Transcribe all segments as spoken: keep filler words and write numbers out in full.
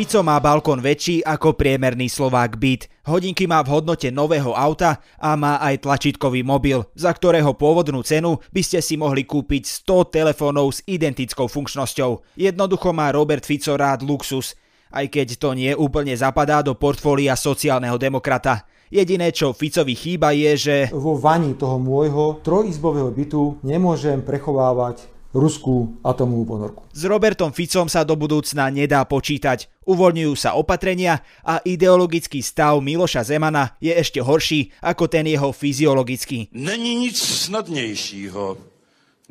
Fico má balkón väčší ako priemerný Slovák byt. Hodinky má v hodnote nového auta a má aj tlačítkový mobil, za ktorého pôvodnú cenu by ste si mohli kúpiť sto telefónov s identickou funkčnosťou. Jednoducho má Robert Fico rád luxus, aj keď to nie úplne zapadá do portfólia sociálneho demokrata. Jediné, čo Ficovi chýba, je, že vo vani toho môjho trojizbového bytu nemôžem prechovávať ruskú atomovú ponorku. S Robertom Ficom sa do budúcna nedá počítať. Uvoľňujú sa opatrenia a ideologický stav Miloša Zemana je ešte horší ako ten jeho fyziologický. Není nic snadnějšího,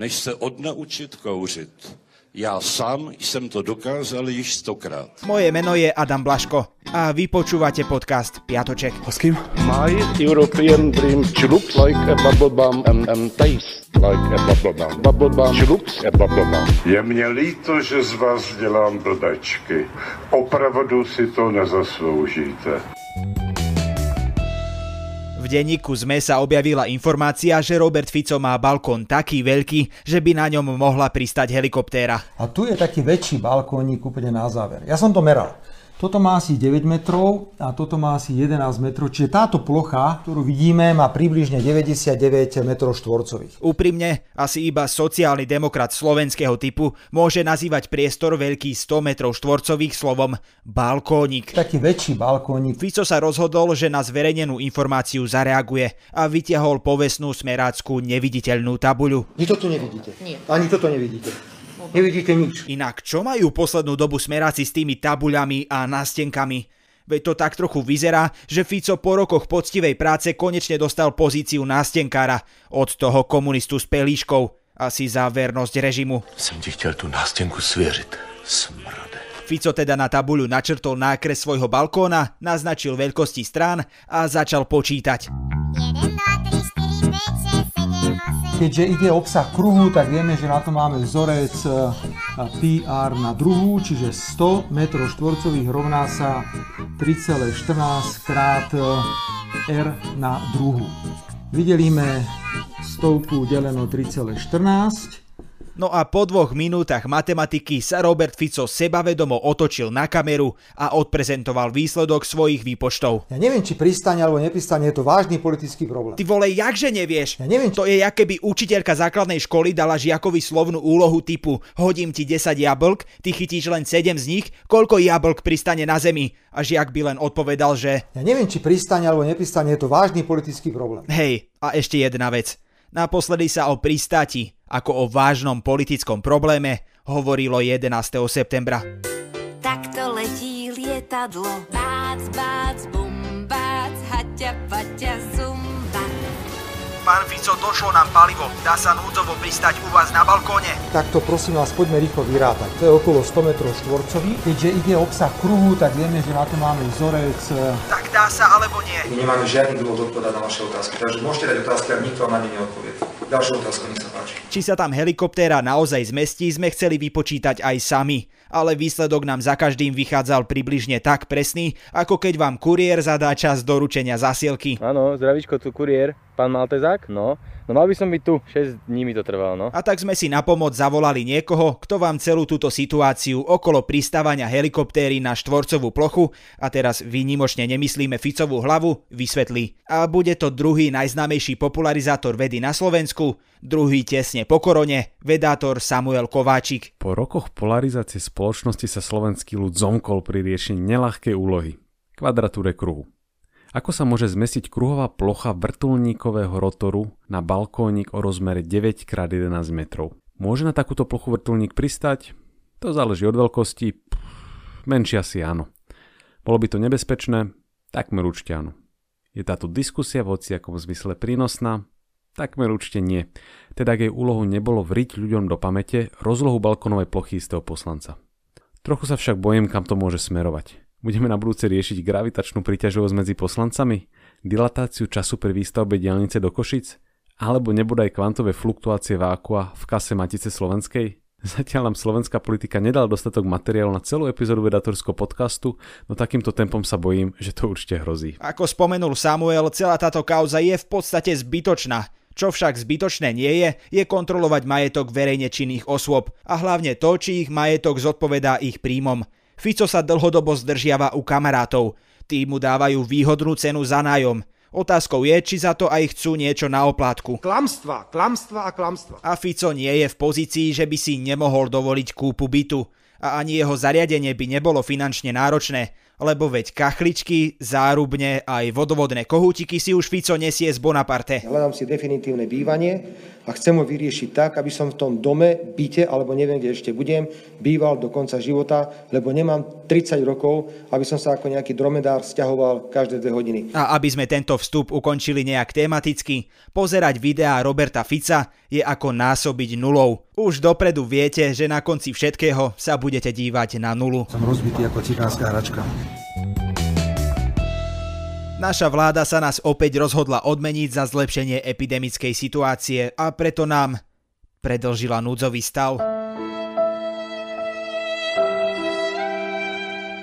než se odnaučit kouřit. Ja sám som to dokázal již stokrát. Moje meno je Adam Blaško a vy počúvate podcast Piatoček. S kým? My European dream looks like a bubble bomb and, and tastes like a bubble bomb. Bubble bomb looks a bubble bomb. Je mne líto, že z vás dělám bldačky. Opravdu si to nezasloužíte. V denníku zet em é sa objavila informácia, že Robert Fico má balkón taký veľký, že by na ňom mohla pristať helikoptéra. A tu je taký väčší balkónik úplne na záver. Ja som to meral. Toto má asi deväť metrov a toto má asi jedenásť metrov, čiže táto plocha, ktorú vidíme, má približne deväťdesiatdeväť metrov štvorcových. Úprimne, asi iba sociálny demokrat slovenského typu môže nazývať priestor veľký sto metrov štvorcových slovom balkónik. Taký väčší balkónik. Fico sa rozhodol, že na zverejnenú informáciu zareaguje a vytiahol povestnú smerácku neviditeľnú tabuľu. Vy to tu nevidíte. Nie. Ani toto nevidíte. Nevidíte nič. Inak, čo majú poslednú dobu smeráci s tými tabuľami a nástenkami? Veď to tak trochu vyzerá, že Fico po rokoch poctivej práce konečne dostal pozíciu nástenkára od toho komunistu s pelíškou. Asi za vernosť režimu. Som ti chtiel tú nástenku sviežiť, smrade. Fico teda na tabuľu načrtol nákres svojho balkóna, naznačil veľkosti strán a začal počítať. Keďže ide obsah kruhu, tak vieme, že na to máme vzorec pé er na druhú, čiže sto metrov štvorcových rovná sa tri celé štrnásť krát er na druhú. Vydelíme stovku deleno tri celé štrnásť. No a po dvoch minútach matematiky sa Robert Fico sebavedomo otočil na kameru a odprezentoval výsledok svojich výpočtov. Ja neviem, či pristane alebo nepristane, je to vážny politický problém. Ty vole, jakže nevieš? Ja neviem, či... To je, ako keby učiteľka základnej školy dala žiakovi slovnú úlohu typu hodím ti desať jablk, ty chytíš len sedem z nich, koľko jablk pristane na zemi? A žiak by len odpovedal, že ja neviem, či pristane alebo nepristane, je to vážny politický problém. Hej, a ešte jedna vec. Naposledy sa o pristáti ako o vážnom politickom probléme hovorilo jedenásteho septembra. Takto letí lietadlo, bác, bác, bum, bác, haťa, paťa, zumba. Pán Fico, došlo nám palivo, dá sa núdzovo pristať u vás na balkóne. Takto prosím vás, poďme rýchlo vyrátať. To je okolo sto metrov štvorcových. Keďže ide obsah kruhu, tak vieme, že na to máme vzorec. Tak dá sa alebo nie? My nemáme žiadny dôvod odpovedať na vaše otázky, takže môžete dať otázky, ale nikto vám na ne neodpovie. Ďalšiu otázku, nech sa páči. Či sa tam helikoptéra naozaj zmestí, sme chceli vypočítať aj sami, ale výsledok nám za každým vychádzal približne tak presný, ako keď vám kuriér zadá čas doručenia zasielky. Áno, zdravíčko, tu kuriér. Pán Maltezák? No. No mal by som byť tu. šesť dní mi to trvalo, no. A tak sme si na pomoc zavolali niekoho, kto vám celú túto situáciu okolo pristávania helikoptéry na štvorcovú plochu, a teraz výnimočne nemyslíme Ficovú hlavu, vysvetlí. A bude to druhý najznámejší popularizátor vedy na Slovensku, druhý tesne po korone, vedátor Samuel Kováčik. Po rokoch polarizácie spoločnosti sa slovenský ľud zomkol pri riešení neľahkej úlohy. Kvadratúre kruhu. Ako sa môže zmestiť kruhová plocha vrtuľníkového rotoru na balkónik o rozmere deväť krát jedenásť metrov? Môže na takúto plochu vrtuľník pristať? To záleží od veľkosti. Pff, menšia si áno. Bolo by to nebezpečné? Takmer určite áno. Je táto diskusia v hociakom zmysle prínosná? Takmer určite nie. Teda ak jej úlohou nebolo vriť ľuďom do pamäte rozlohu balkónovej plochy istého poslanca. Trochu sa však bojím, kam to môže smerovať. Budeme na budúce riešiť gravitačnú príťažlivosť medzi poslancami, dilatáciu času pri výstavbe diaľnice do Košic, alebo nebodaj kvantové fluktuácie vákua v kase Matice slovenskej? Zatiaľ nám slovenská politika nedala dostatok materiálu na celú epizódu vedatorského podcastu, no takýmto tempom sa bojím, že to určite hrozí. Ako spomenul Samuel, celá táto kauza je v podstate zbytočná. Čo však zbytočné nie je, je kontrolovať majetok verejne činných osôb a hlavne to, či ich majetok zodpovedá ich príjmom. Fico sa dlhodobo zdržiava u kamarátov. Tí mu dávajú výhodnú cenu za nájom. Otázkou je, či za to aj chcú niečo na oplátku. Klamstva, klamstva a klamstva. A Fico nie je v pozícii, že by si nemohol dovoliť kúpu bytu. A ani jeho zariadenie by nebolo finančne náročné, lebo veď kachličky, zárubne aj vodovodné kohútiky si už Fico nesie z Bonaparte. Hľadám si definitívne bývanie a chcem ho vyriešiť tak, aby som v tom dome, byte, alebo neviem, kde ešte budem, býval do konca života, lebo nemám tridsať rokov, aby som sa ako nejaký dromedár sťahoval každé dve hodiny. A aby sme tento vstup ukončili nejak tematicky, pozerať videá Roberta Fica je ako násobiť nulou. Už dopredu viete, že na konci všetkého sa budete dívať na nulu. Som rozbitý ako cikánska hračka. Naša vláda sa nás opäť rozhodla odmeniť za zlepšenie epidemickej situácie a preto nám predĺžila núdzový stav.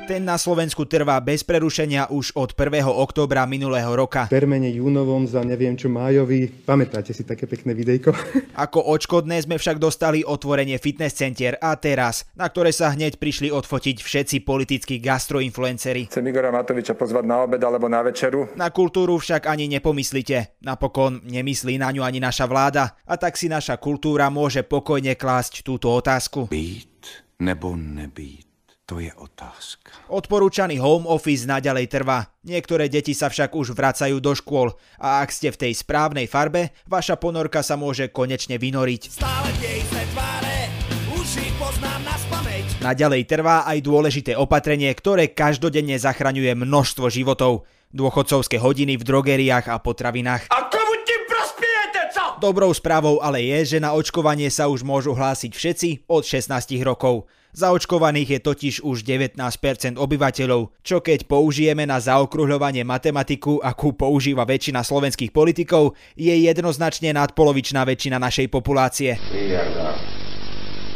Ten na Slovensku trvá bez prerušenia už od prvého októbra minulého roka. V termíne júnovom za neviem čo májovi, pamätáte si také pekné videjko? Ako odškodné sme však dostali otvorenie fitness centier a teraz, na ktoré sa hneď prišli odfotiť všetci politickí gastroinfluenceri. Chcem Igora Matoviča pozvať na obed alebo na večeru. Na kultúru však ani nepomyslíte. Napokon nemyslí na ňu ani naša vláda. A tak si naša kultúra môže pokojne klásť túto otázku. Být nebo nebýt? To je otázka. Odporúčaný home office naďalej trvá. Niektoré deti sa však už vracajú do škôl a ak ste v tej správnej farbe, vaša ponorka sa môže konečne vynoriť. Stále tie isté tváre, už ich poznám na spameť. Naďalej trvá aj dôležité opatrenie, ktoré každodenne zachraňuje množstvo životov. Dôchodcovské hodiny v drogeriách a potravinách. A komu tým prospiete, co? Dobrou správou ale je, že na očkovanie sa už môžu hlásiť všetci od šestnástich rokov. Zaočkovaných je totiž už devätnásť percent obyvateľov, čo keď použijeme na zaokrúhľovanie matematiku, akú používa väčšina slovenských politikov, je jednoznačne nadpolovičná väčšina našej populácie.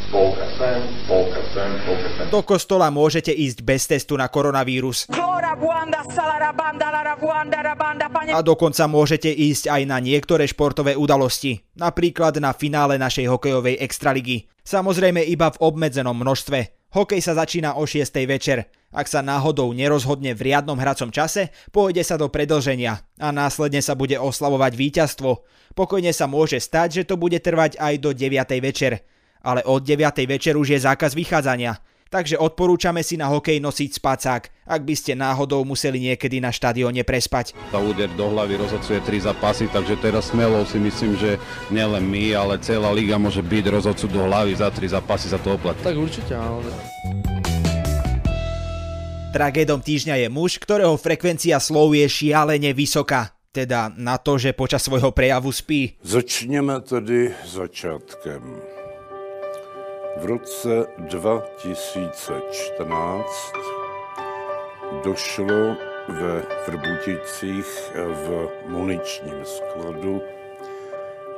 Polka sem, polka sem, polka sem. Do kostola môžete ísť bez testu na koronavírus. A dokonca môžete ísť aj na niektoré športové udalosti, napríklad na finále našej hokejovej extraligy. Samozrejme iba v obmedzenom množstve. Hokej sa začína o šiestej večer. Ak sa náhodou nerozhodne v riadnom hracom čase, pôjde sa do predĺženia a následne sa bude oslavovať víťazstvo. Pokojne sa môže stať, že to bude trvať aj do deviatej večer. Ale od deviatej večer už je zákaz vychádzania. Takže odporúčame si na hokej nosiť spacák, ak by ste náhodou museli niekedy na štadióne prespať. Tá úder do hlavy rozhodcuje tri zápasy, takže teraz smelo si myslím, že nielen my, ale celá liga môže byť rozhodcu do hlavy za tri zápasy za to oplatí. Tak určite ale... Tragédom týždňa je muž, ktorého frekvencia slov je šialene vysoká. Teda na to, že počas svojho prejavu spí. Začneme tedy začiatkem. V roce dva tisíce čtrnáct došlo ve Vrbuticích v muničním skladu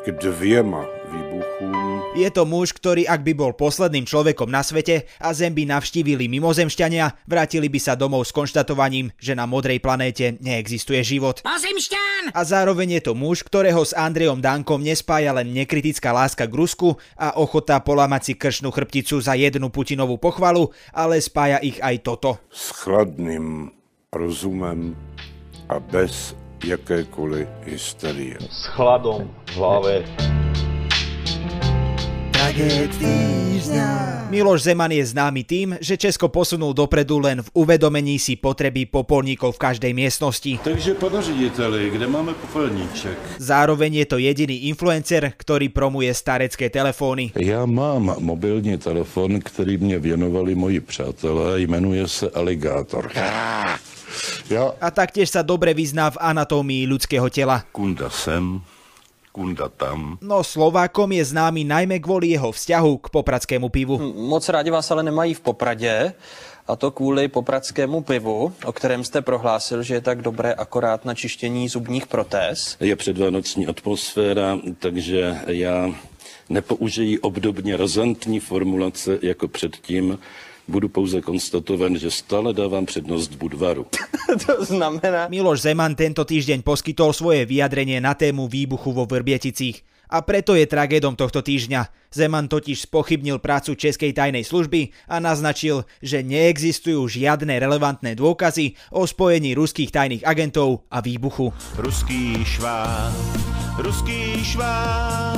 k dvěma výbuchům. Je to muž, ktorý ak by bol posledným človekom na svete a Zem by navštívili mimozemšťania, vrátili by sa domov s konštatovaním, že na modrej planéte neexistuje život. Pozemšťan! A zároveň je to muž, ktorého s Andrejom Dankom nespája len nekritická láska k Rusku a ochota polamať si kršnú chrbticu za jednu Putinovú pochvalu, ale spája ich aj toto. S chladným rozumem a bez jakékoliv hysterie. S chladom v hlave. Miloš Zeman je známy tým, že Česko posunul dopredu len v uvedomení si potreby popolníkov v každej miestnosti. Takže pane řediteli, kde máme popolníček? Zároveň je to jediný influencer, ktorý promuje starecké telefóny. Ja mám mobilní telefon, ktorý mne věnovali moji přátelé, jmenuje se Alligator. Ja. A taktiež sa dobre vyzná v anatómii ľudského tela. Kunda sem, kunda tam. No Slovákom je známy najmä kvôli jeho vzťahu k popradskému pivu. Moc rádi vás ale nemají v Popradě, a to kvůli popradskému pivu, o kterém jste prohlásil, že je tak dobré akorát na čištění zubních protéz. Je předvánoční atmosféra, takže já nepoužiji obdobně razantní formulace jako předtím. Budu pouze konstatovať, že stále dávam prednosť Budvaru. To znamená... Miloš Zeman tento týždeň poskytol svoje vyjadrenie na tému výbuchu vo Vrbieticích. A preto je tragédom tohto týždňa. Zeman totiž spochybnil prácu Českej tajnej služby a naznačil, že neexistujú žiadne relevantné dôkazy o spojení ruských tajných agentov a výbuchu. Ruský šváb, ruský šváb,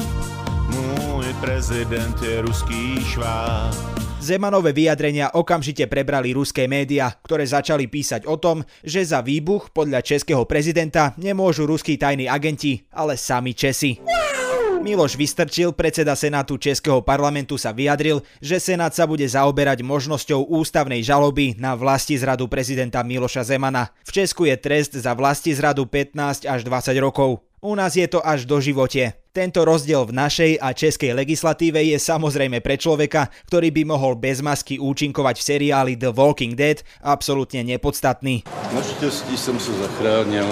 môj prezident je ruský šváb. Zemanové vyjadrenia okamžite prebrali ruské médiá, ktoré začali písať o tom, že za výbuch podľa českého prezidenta nemôžu ruskí tajní agenti, ale sami Česi. Miloš Vystrčil, predseda Senátu Českého parlamentu, sa vyjadril, že Senát sa bude zaoberať možnosťou ústavnej žaloby na vlastizradu prezidenta Miloša Zemana. V Česku je trest za vlastizradu pätnásť až dvadsať rokov. U nás je to až do živote. Tento rozdiel v našej a českej legislatíve je samozrejme pre človeka, ktorý by mohol bez masky účinkovať v seriáli The Walking Dead, absolútne nepodstatný. Našťastie som sa zachránil.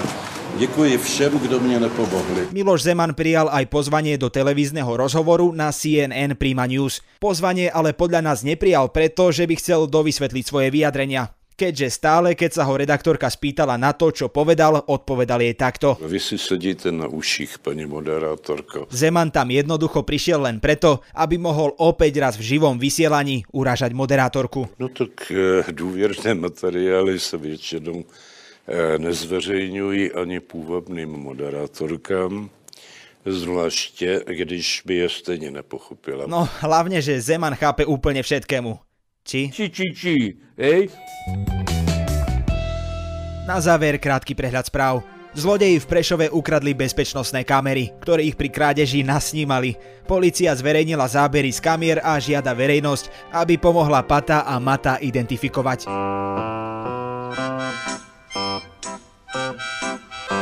Ďakujem všem, kto mne nepomohli. Miloš Zeman prijal aj pozvanie do televízneho rozhovoru na C N N Prima News. Pozvanie ale podľa nás neprijal preto, že by chcel dovysvetliť svoje vyjadrenia. Keďže stále, keď sa ho redaktorka spýtala na to, čo povedal, odpovedal jej takto. Vy si sedíte na uších, pani moderátorko. Zeman tam jednoducho prišiel len preto, aby mohol opäť raz v živom vysielaní uražať moderátorku. No tak e, dôverné materiály sa väčšinou nezveřejňují ani půvabným moderátorkám, zvláště, když by je stejně nepochopila. No, hlavne, že Zeman chápe úplne všetkému. Či? Či, či, či, hej? Na záver krátky prehľad správ. Zlodeji v Prešove ukradli bezpečnostné kamery, ktoré ich pri krádeži nasnímali. Polícia zverejnila zábery z kamier a žiada verejnosť, aby pomohla Pata a Mata identifikovať.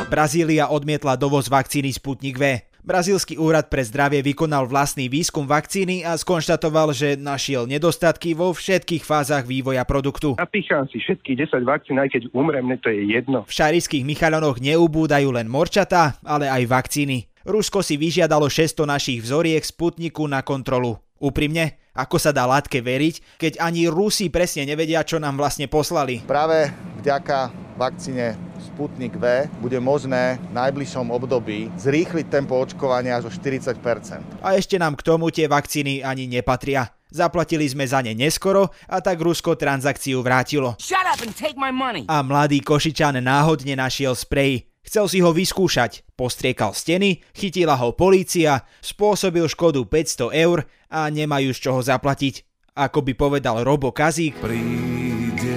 Brazília odmietla dovoz vakcíny Sputnik V. Brazílsky úrad pre zdravie vykonal vlastný výskum vakcíny a skonštatoval, že našiel nedostatky vo všetkých fázach vývoja produktu. Napichám si všetkých desať vakcín, aj keď umrem, to je jedno. V Šarických Michalovcoch neubúdajú len morčatá, ale aj vakcíny. Rusko si vyžiadalo šesťsto našich vzoriek Sputniku na kontrolu. Úprimne, ako sa dá látke veriť, keď ani Rusi presne nevedia, čo nám vlastne poslali. Práve vďaka vakcíne Sputnik V bude možné v najbližšom období zrýchliť tempo očkovania až o štyridsať percent. A ešte nám k tomu tie vakcíny ani nepatria. Zaplatili sme za ne neskoro a tak Rusko transakciu vrátilo. Shut up and take my money. A mladý Košičan náhodne našiel sprej. Chcel si ho vyskúšať, postriekal steny, chytila ho polícia, spôsobil škodu päťsto eur a nemajú z čoho zaplatiť. Ako by povedal Robo Kazík, príde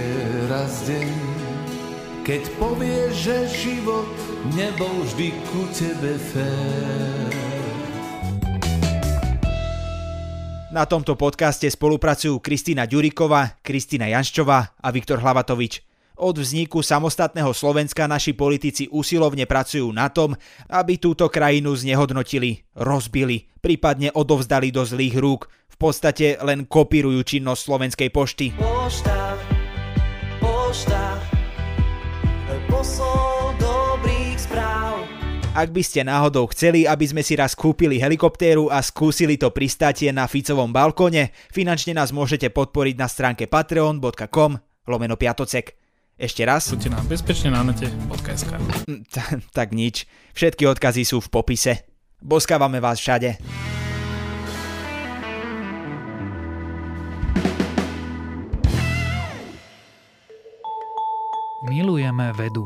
raz deň, keď povieš, že život nebol vždy ku tebe fér. Na tomto podcaste spolupracujú Kristýna Ďuríková, Kristýna Janščová a Viktor Hlavatovič. Od vzniku samostatného Slovenska naši politici usilovne pracujú na tom, aby túto krajinu znehodnotili, rozbili, prípadne odovzdali do zlých rúk. V podstate len kopírujú činnosť Slovenskej pošty. Pošta, pošta. Ak by ste náhodou chceli, aby sme si raz kúpili helikoptéru a skúsili to pristátie na Ficovom balkóne, finančne nás môžete podporiť na stránke patreon.com lomeno piatocek. Ešte raz? Buďte nám bezpečne na nete.sk. Tak nič. Všetky odkazy sú v popise. Boskávame vás všade. Milujeme vedu.